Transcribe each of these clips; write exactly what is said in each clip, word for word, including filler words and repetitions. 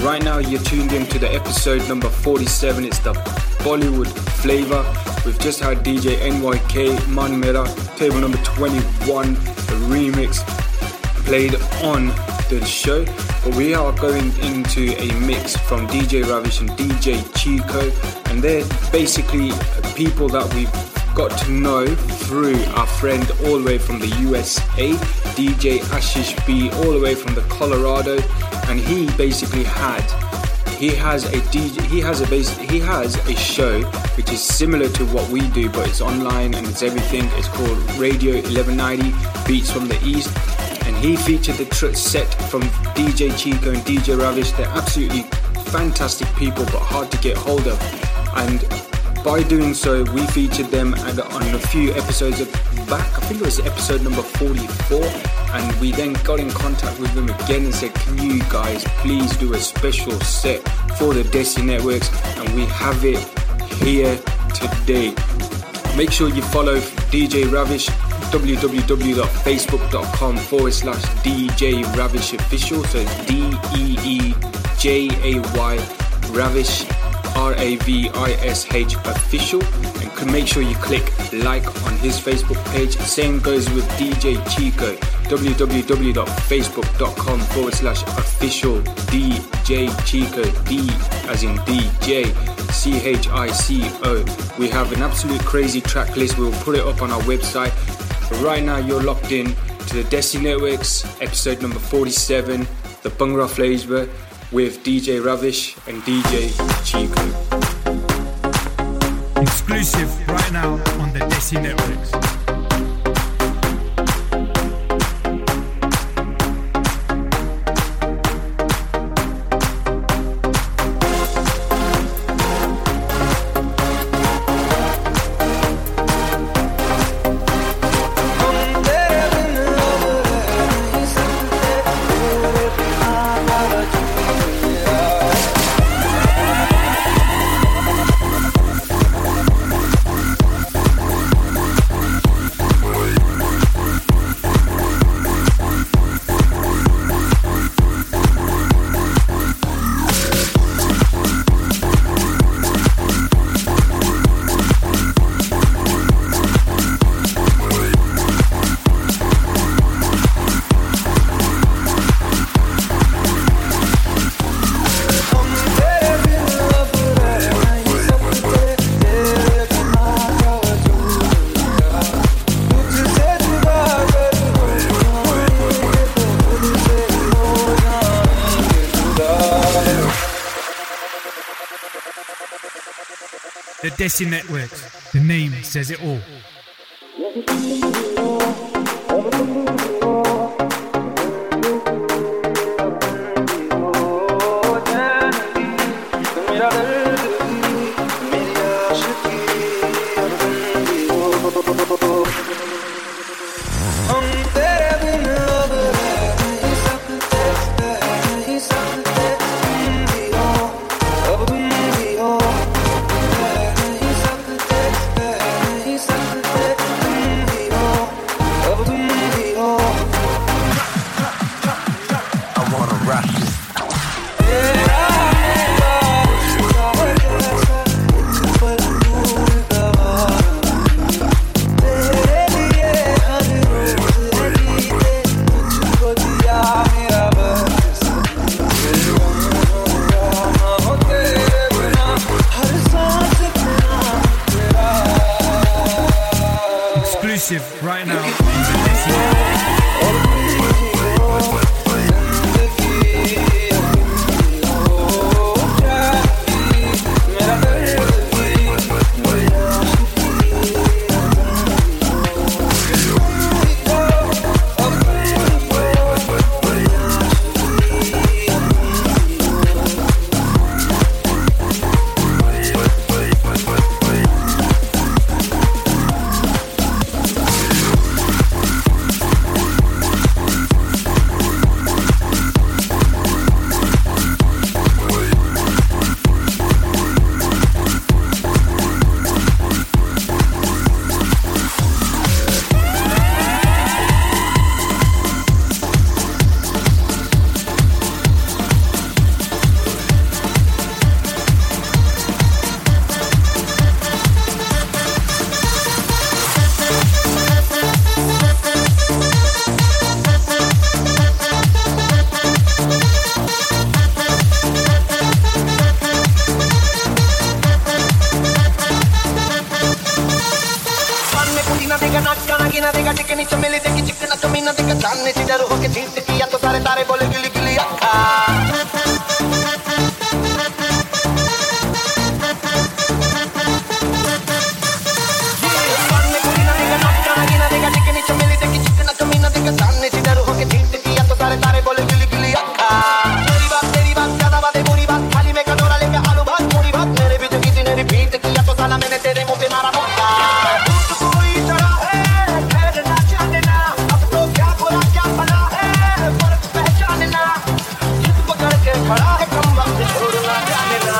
Right now you're tuned in to the episode number forty-seven. It's the Bollywood Flavor. We've just had D J N Y K Man Mera, table number twenty-one, the remix played on the show. But we are going into a mix from D J Ravish and D J Chico, and they're basically people that we've got to know through our friend all the way from the U S A, D J Ashish B, all the way from the Colorado, and he basically had he has a DJ, he has a base, he has a show which is similar to what we do, but it's online and it's everything. It's called Radio eleven ninety Beats from the East, and he featured the tr- set from D J Chico and D J Ravish. They're absolutely fantastic people, but hard to get hold of, and by doing so, we featured them and on a few episodes of back. I think it was episode number forty-four, and we then got in contact with them again and said, can you guys please do a special set for the Desi Networks? And we have it here today. Make sure you follow D J Ravish, www.facebook.com forward slash DJ Ravish official. So it's D E E J A Y Ravish R A V I S H official, and make sure you click like on his Facebook page. Same goes with D J Chico, www.facebook.com forward slash official DJ Chico, D as in D J, C H I C O. We have an absolute crazy track list. We'll put it up on our website. But right now you're locked in to the Desi Networks, episode number forty-seven, the Bhangra Flavor, with D J Ravish and D J Chico. Exclusive right now on the Desi Networks. Desi Networks, the name says it all. के नीचे मिली देखी चिकना चमीना देखा सामने सीधा हो के जीत किया तो सारे तारे बोले गिली गिली अखा सामने सीधा हो के जीत किया तो सारे तारे बोले गिली गिली अखा तेरी बात तेरी बात ज्यादा बातें बुरी बात खाली में कटोरा लेके आलू भात पूरी भात मेरे भी किसी ने रिपीट किया तो साला मैंने तेरे मुंह पे मारा मौका कोई चढ़ा है ठहर ना जाने ना अब तो क्या बुरा क्या भला है फर्क पहचानना जिद पकड़ के खड़ा है कम वक्त छोड़ ना जाने ना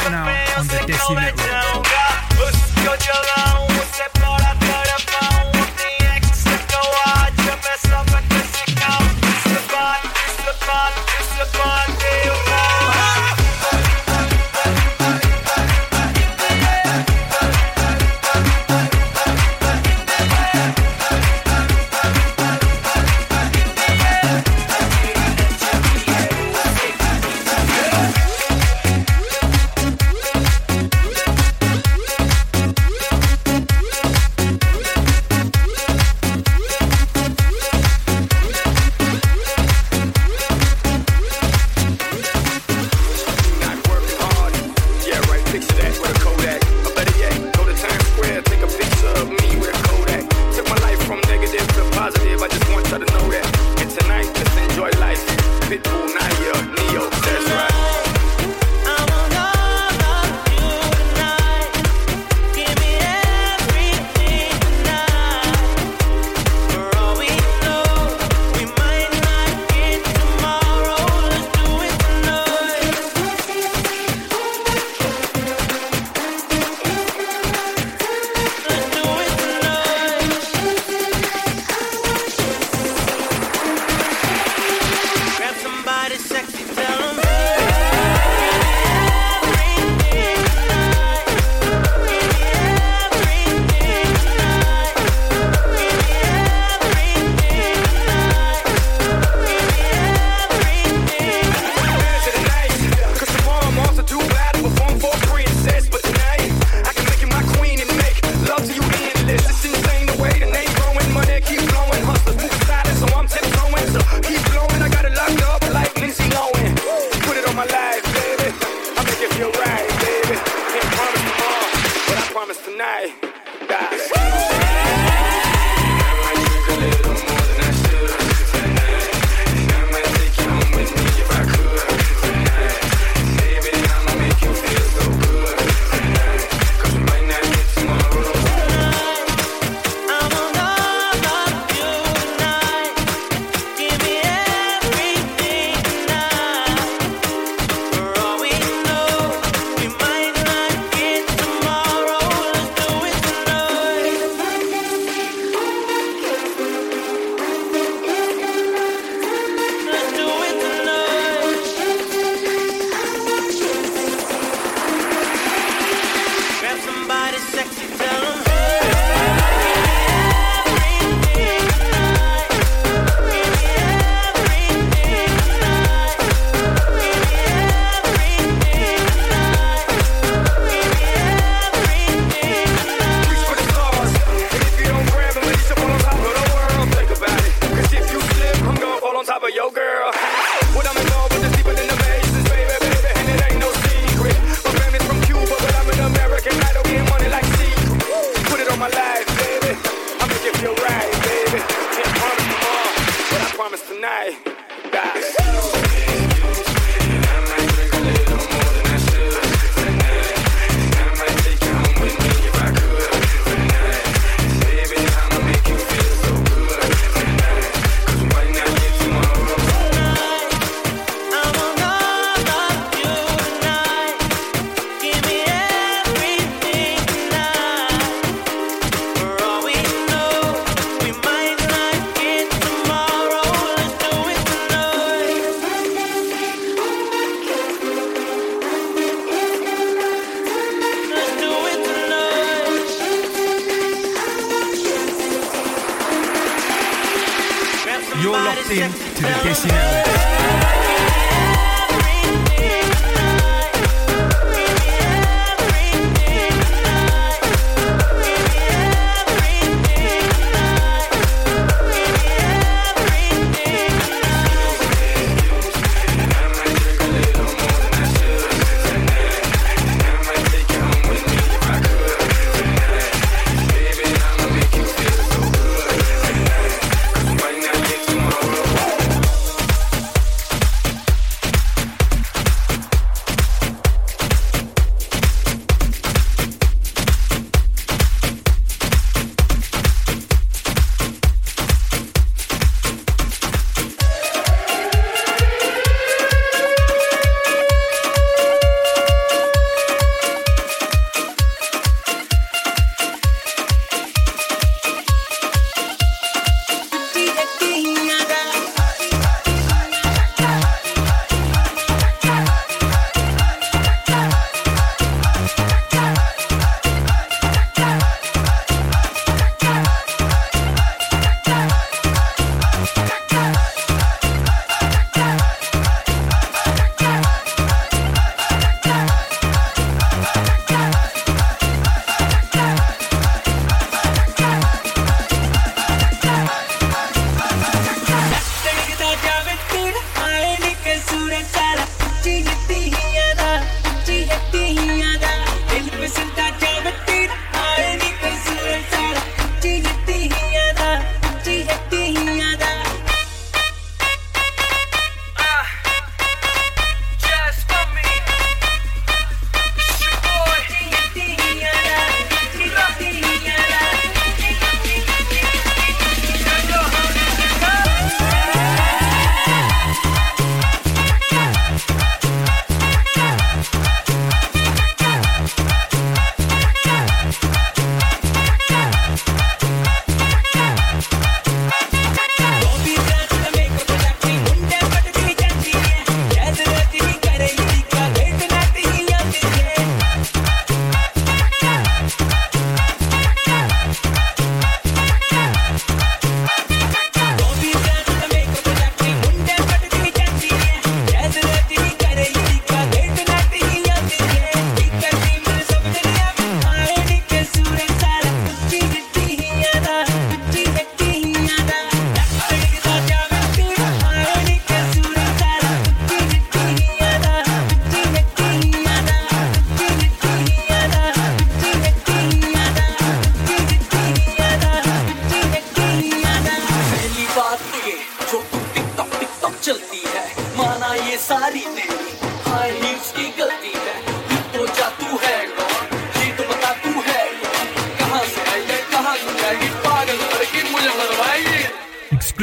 right now on the Desi Networks.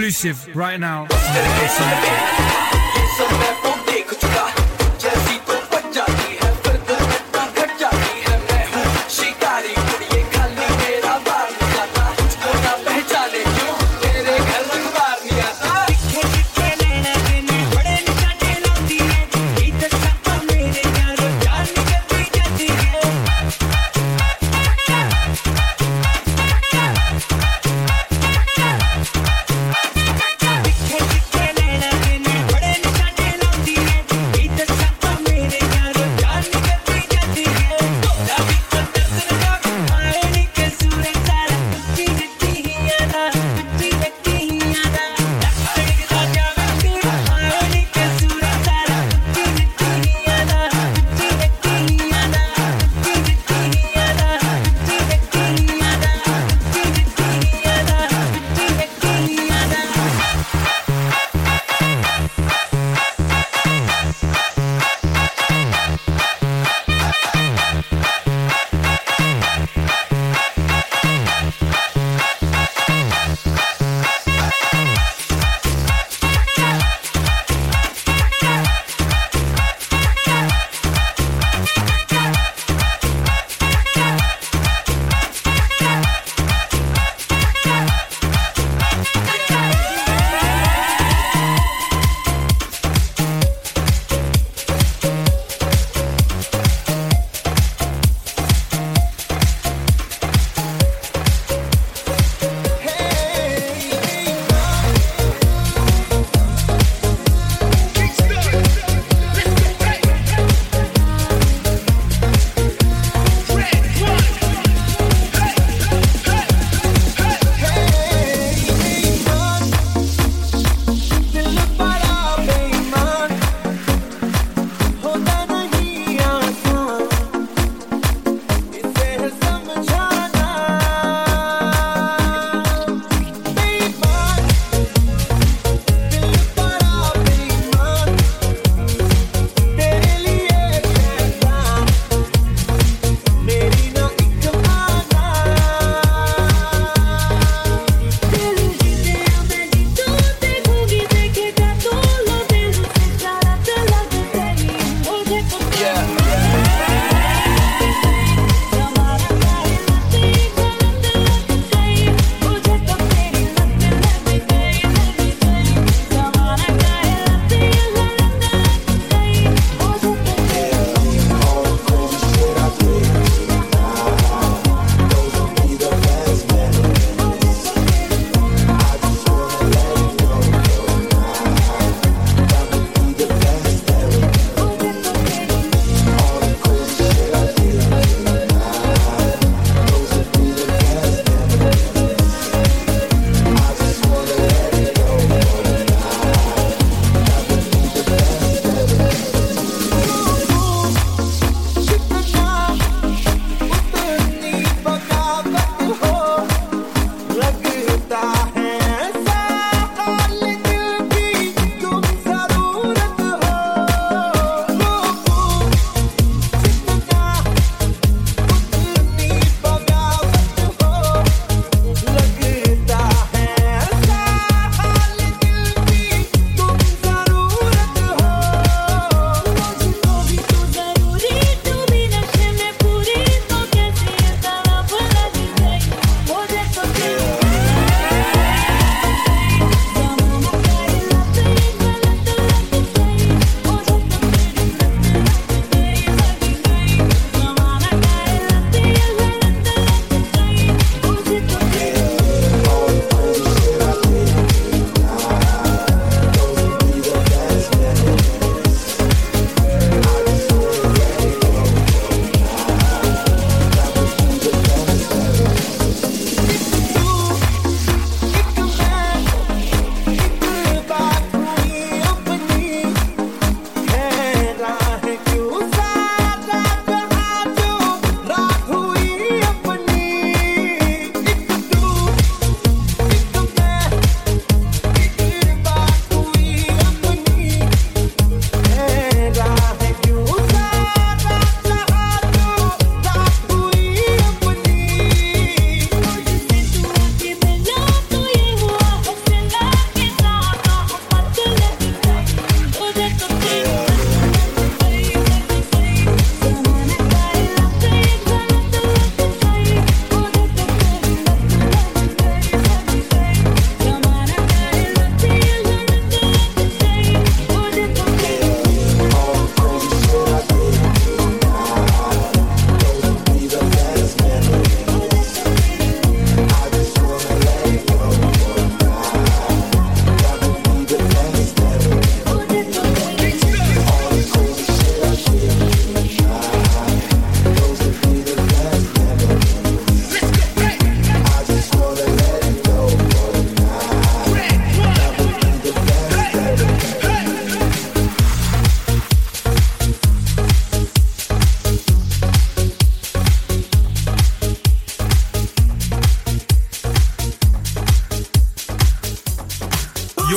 exclusive right now.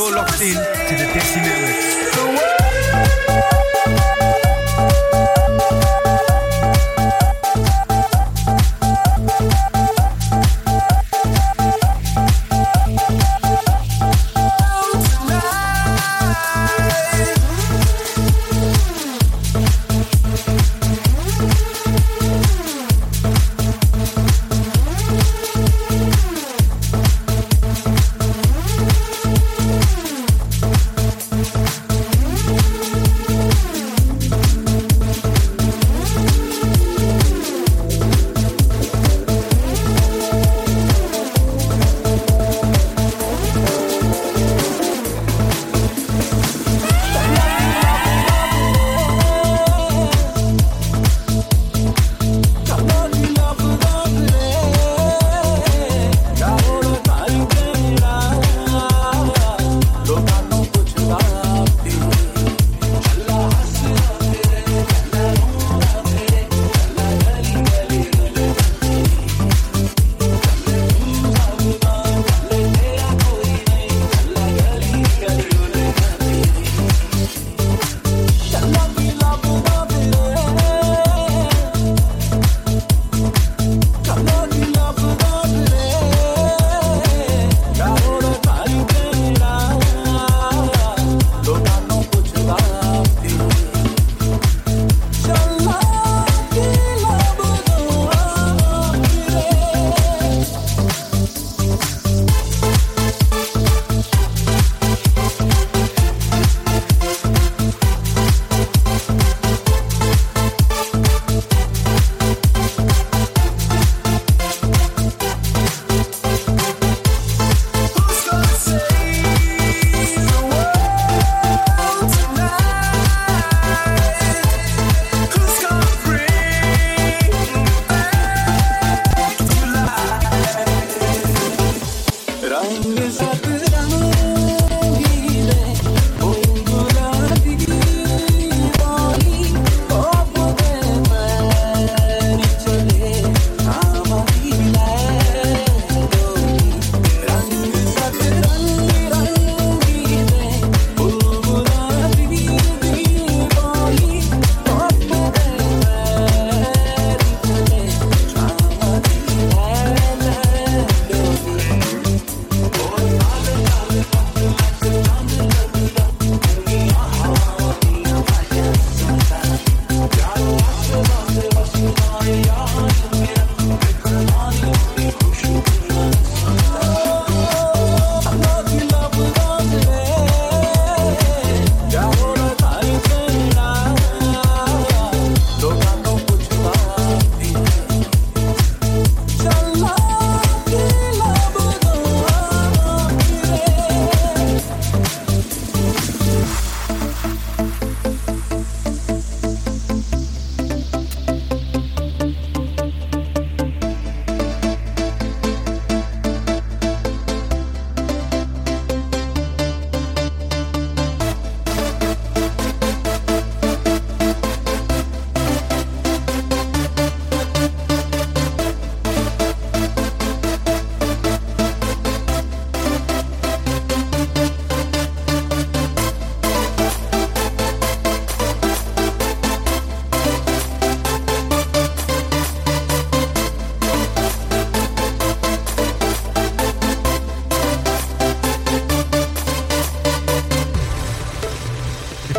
You're locked in to the Desi Networks.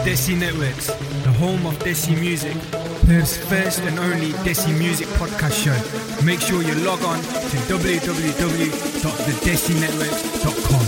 Desi Networks, the home of Desi Music, Perth's first and only Desi Music podcast show. Make sure you log on to w w w dot the desi networks dot com.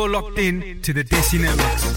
You're locked in to the Desi Networks.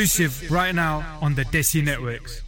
exclusive right now on the Desi Networks.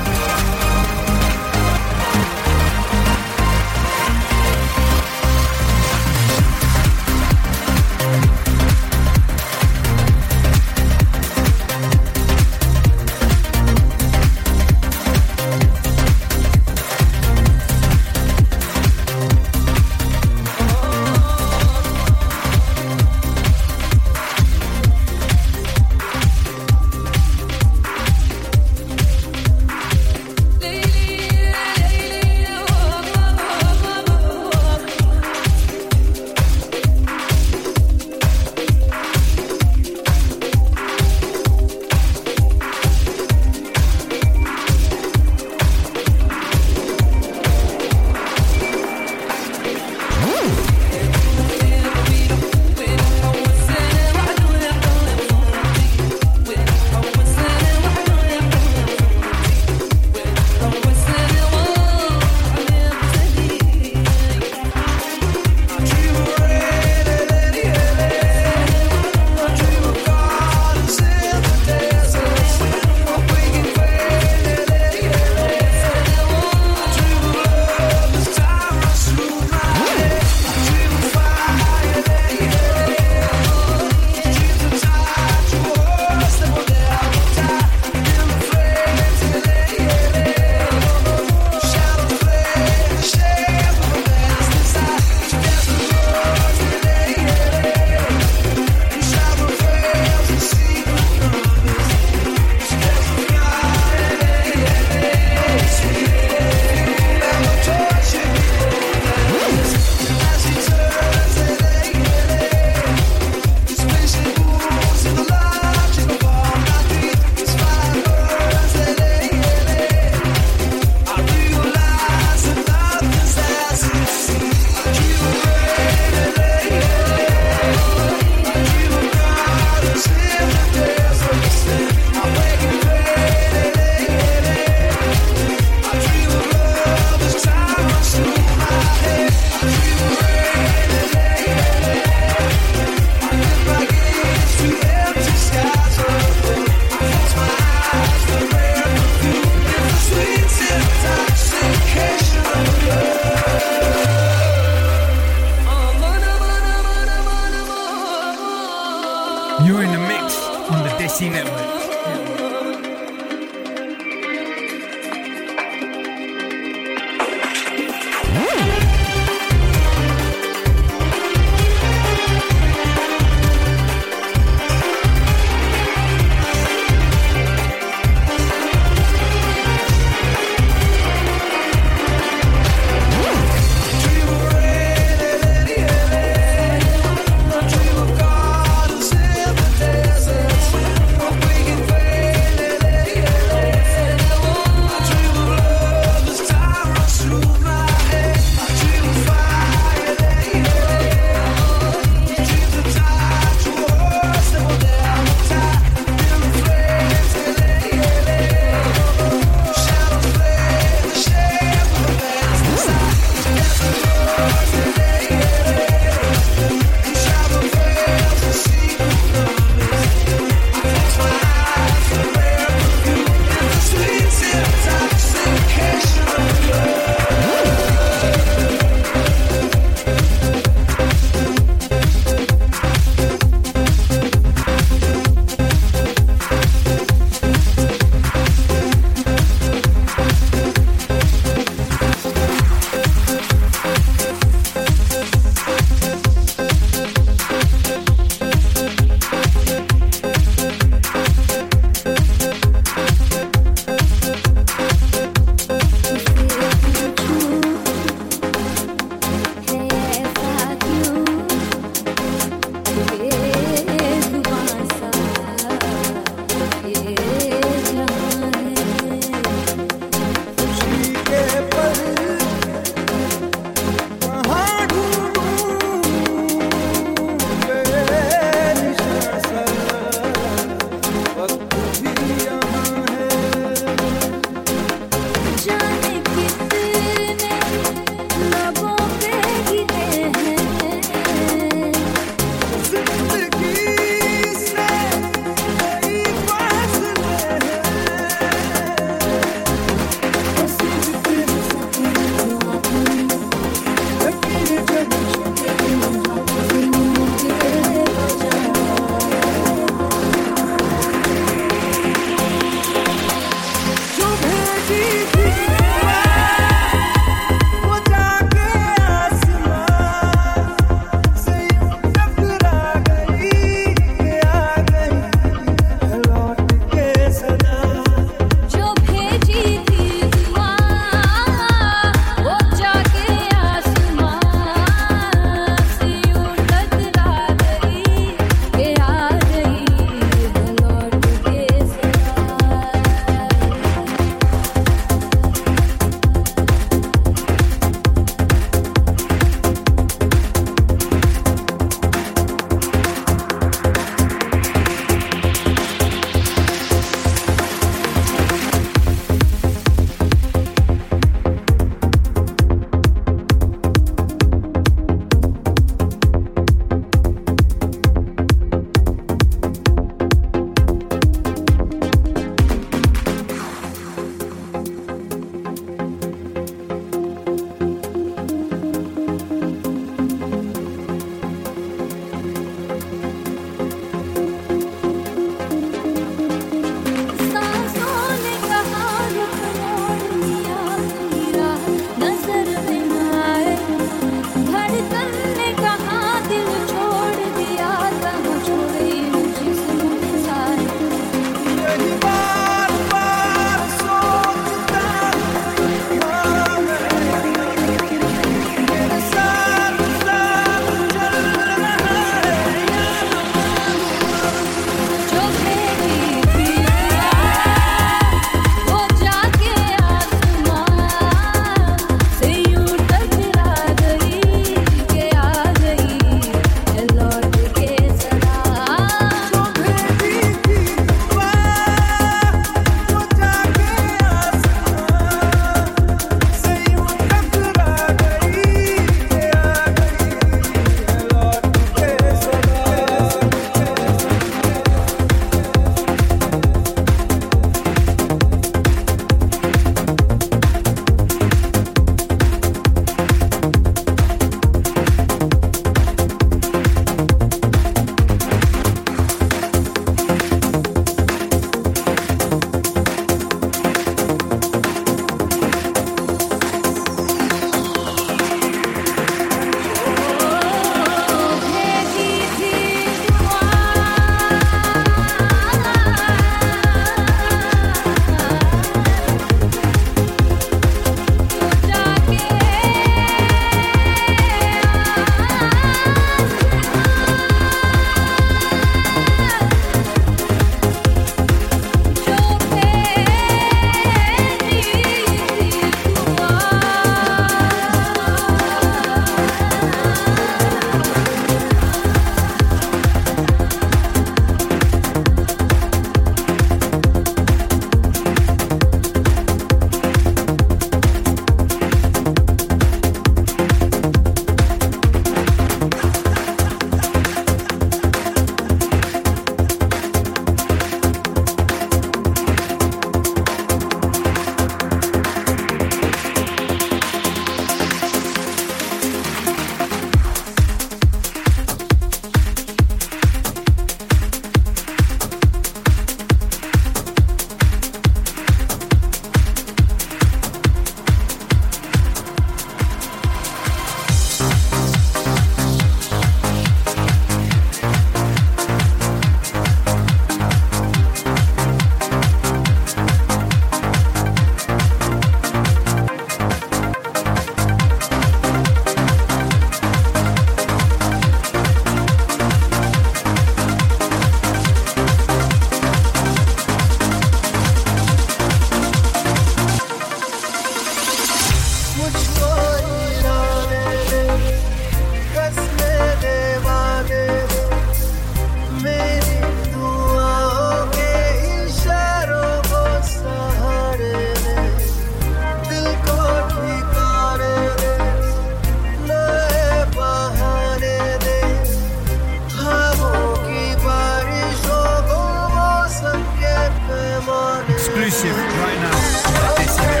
exclusive right now.